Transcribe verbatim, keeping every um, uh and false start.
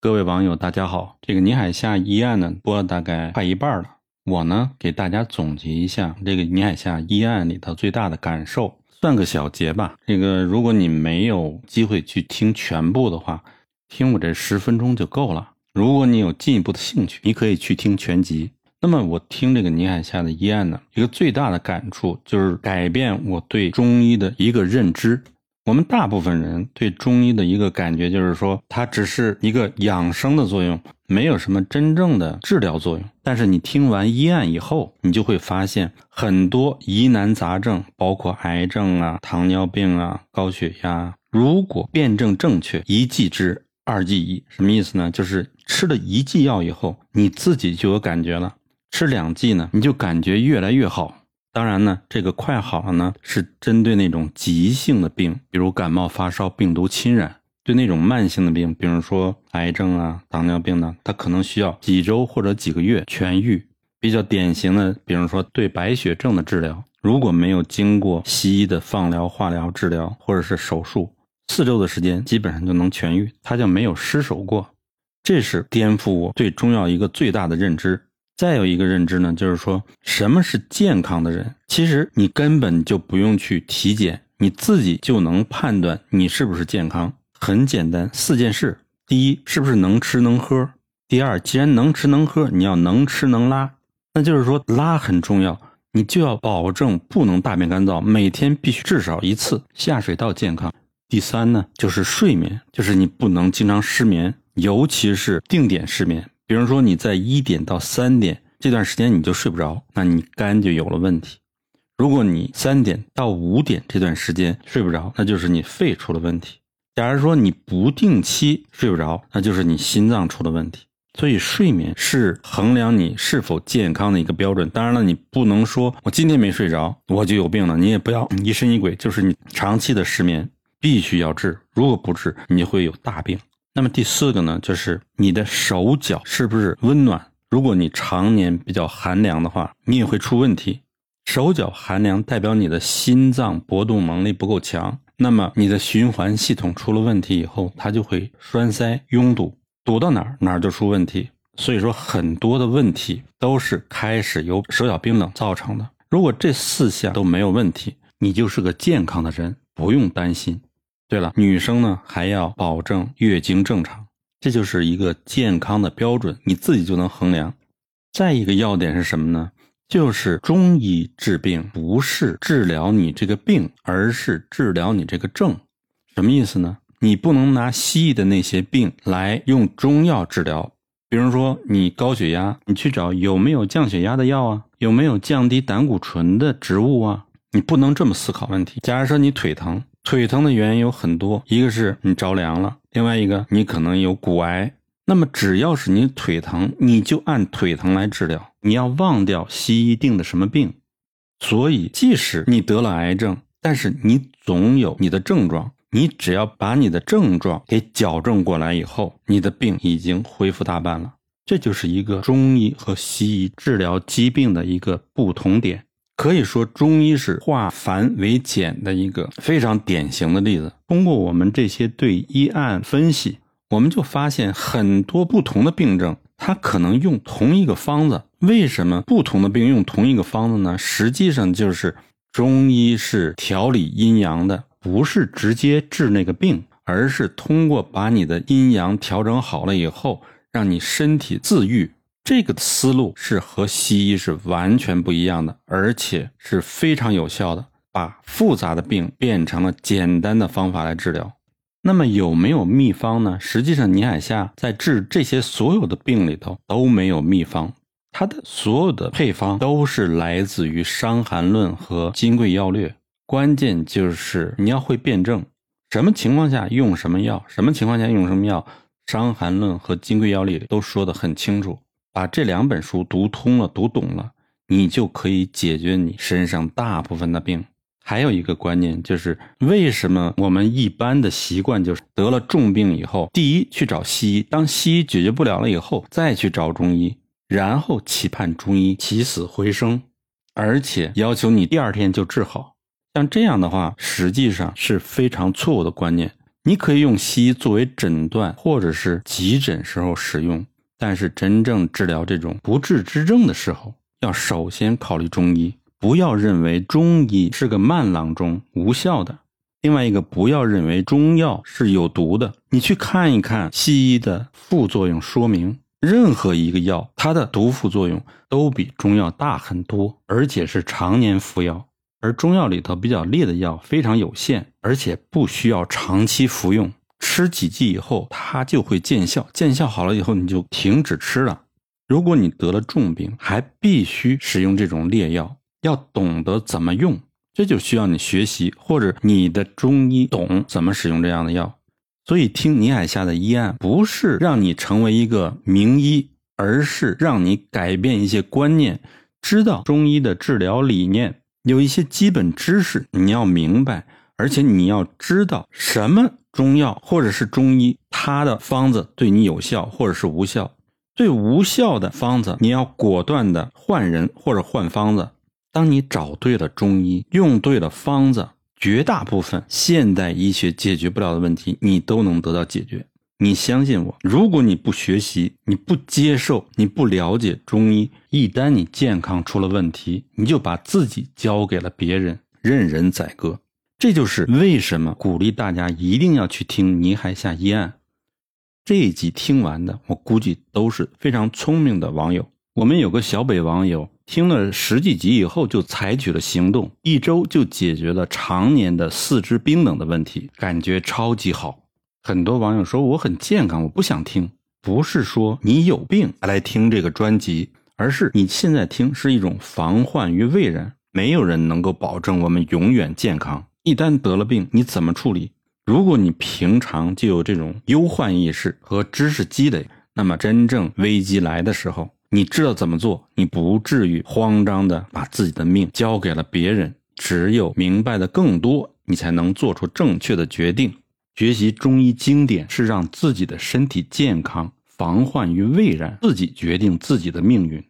各位网友大家好，这个宁海厦一案呢播了大概快一半了，我呢给大家总结一下这个宁海厦一案里头最大的感受，算个小结吧。这个如果你没有机会去听全部的话，听我这十分钟就够了。如果你有进一步的兴趣，你可以去听全集。那么我听这个宁海厦的一案呢，一个最大的感触就是改变我对中医的一个认知。我们大部分人对中医的一个感觉就是说，它只是一个养生的作用，没有什么真正的治疗作用。但是你听完医案以后，你就会发现很多疑难杂症，包括癌症啊、糖尿病啊、高血压，如果辩证正确，一剂之二剂一。什么意思呢？就是吃了一剂药以后，你自己就有感觉了，吃两剂呢，你就感觉越来越好。当然呢，这个快好了呢是针对那种急性的病，比如感冒发烧、病毒侵染。对那种慢性的病，比如说癌症啊、糖尿病呢，它可能需要几周或者几个月痊愈。比较典型的，比如说对白血症的治疗，如果没有经过西医的放疗、化疗、治疗或者是手术，四周的时间基本上就能痊愈，它就没有失手过。这是颠覆我对中药一个最大的认知。再有一个认知呢，就是说什么是健康的人，其实你根本就不用去体检，你自己就能判断你是不是健康。很简单，四件事。第一，是不是能吃能喝。第二，既然能吃能喝，你要能吃能拉。那就是说拉很重要，你就要保证不能大便干燥，每天必须至少一次，下水道健康。第三呢，就是睡眠，就是你不能经常失眠，尤其是定点失眠。比如说你在一点到三点这段时间你就睡不着，那你肝就有了问题。如果你三点到五点这段时间睡不着，那就是你肺出了问题。假如说你不定期睡不着，那就是你心脏出了问题。所以睡眠是衡量你是否健康的一个标准。当然了，你不能说我今天没睡着我就有病了，你也不要疑神疑鬼，就是你长期的失眠必须要治，如果不治你会有大病。那么第四个呢，就是你的手脚是不是温暖。如果你常年比较寒凉的话，你也会出问题。手脚寒凉代表你的心脏搏动能力不够强，那么你的循环系统出了问题以后，它就会栓塞拥堵，堵到哪儿哪儿就出问题。所以说很多的问题都是开始由手脚冰冷造成的。如果这四项都没有问题，你就是个健康的人，不用担心。对了，女生呢还要保证月经正常，这就是一个健康的标准，你自己就能衡量。再一个要点是什么呢？就是中医治病不是治疗你这个病，而是治疗你这个症。什么意思呢？你不能拿西医的那些病来用中药治疗。比如说你高血压，你去找有没有降血压的药啊，有没有降低胆固醇的植物啊，你不能这么思考问题。假如说你腿疼，腿疼的原因有很多，一个是你着凉了，另外一个你可能有骨癌。那么只要是你腿疼，你就按腿疼来治疗，你要忘掉西医定的什么病。所以即使你得了癌症，但是你总有你的症状，你只要把你的症状给矫正过来以后，你的病已经恢复大半了。这就是一个中医和西医治疗疾病的一个不同点。可以说中医是化繁为简的一个非常典型的例子。通过我们这些对医案分析，我们就发现很多不同的病症它可能用同一个方子。为什么不同的病用同一个方子呢？实际上就是中医是调理阴阳的，不是直接治那个病，而是通过把你的阴阳调整好了以后，让你身体自愈。这个思路是和西医是完全不一样的，而且是非常有效的，把复杂的病变成了简单的方法来治疗。那么有没有秘方呢？实际上宁海厦在治这些所有的病里头都没有秘方，它的所有的配方都是来自于《伤寒论》和《金匮要略》。关键就是你要会辩证，什么情况下用什么药，什么情况下用什么药，《伤寒论》和《金匮要略》都说得很清楚。把这两本书读通了，读懂了，你就可以解决你身上大部分的病。还有一个观念就是，为什么我们一般的习惯就是得了重病以后，第一去找西医，当西医解决不了了以后，再去找中医，然后期盼中医起死回生，而且要求你第二天就治好。像这样的话，实际上是非常错误的观念。你可以用西医作为诊断或者是急诊时候使用，但是真正治疗这种不治之症的时候，要首先考虑中医，不要认为中医是个慢郎中无效的。另外一个，不要认为中药是有毒的，你去看一看西医的副作用说明，任何一个药它的毒副作用都比中药大很多，而且是常年服药。而中药里头比较烈的药非常有限，而且不需要长期服用，吃几剂以后它就会见效，见效好了以后你就停止吃了。如果你得了重病还必须使用这种烈药，要懂得怎么用，这就需要你学习，或者你的中医懂怎么使用这样的药。所以听倪海厦的医案，不是让你成为一个名医，而是让你改变一些观念，知道中医的治疗理念，有一些基本知识你要明白，而且你要知道什么中药或者是中医它的方子对你有效或者是无效。对无效的方子你要果断的换人或者换方子。当你找对了中医，用对了方子，绝大部分现代医学解决不了的问题你都能得到解决。你相信我，如果你不学习，你不接受，你不了解中医，一旦你健康出了问题，你就把自己交给了别人，任人宰割。这就是为什么鼓励大家一定要去听倪海厦医案。这一集听完的我估计都是非常聪明的网友。我们有个小北网友听了十几集以后就采取了行动，一周就解决了常年的四肢冰冷的问题，感觉超级好。很多网友说我很健康，我不想听。不是说你有病来听这个专辑，而是你现在听是一种防患于未然。没有人能够保证我们永远健康，一旦得了病你怎么处理？如果你平常就有这种忧患意识和知识积累，那么真正危机来的时候你知道怎么做，你不至于慌张的把自己的命交给了别人。只有明白的更多，你才能做出正确的决定。学习中医经典是让自己的身体健康，防患于未然，自己决定自己的命运。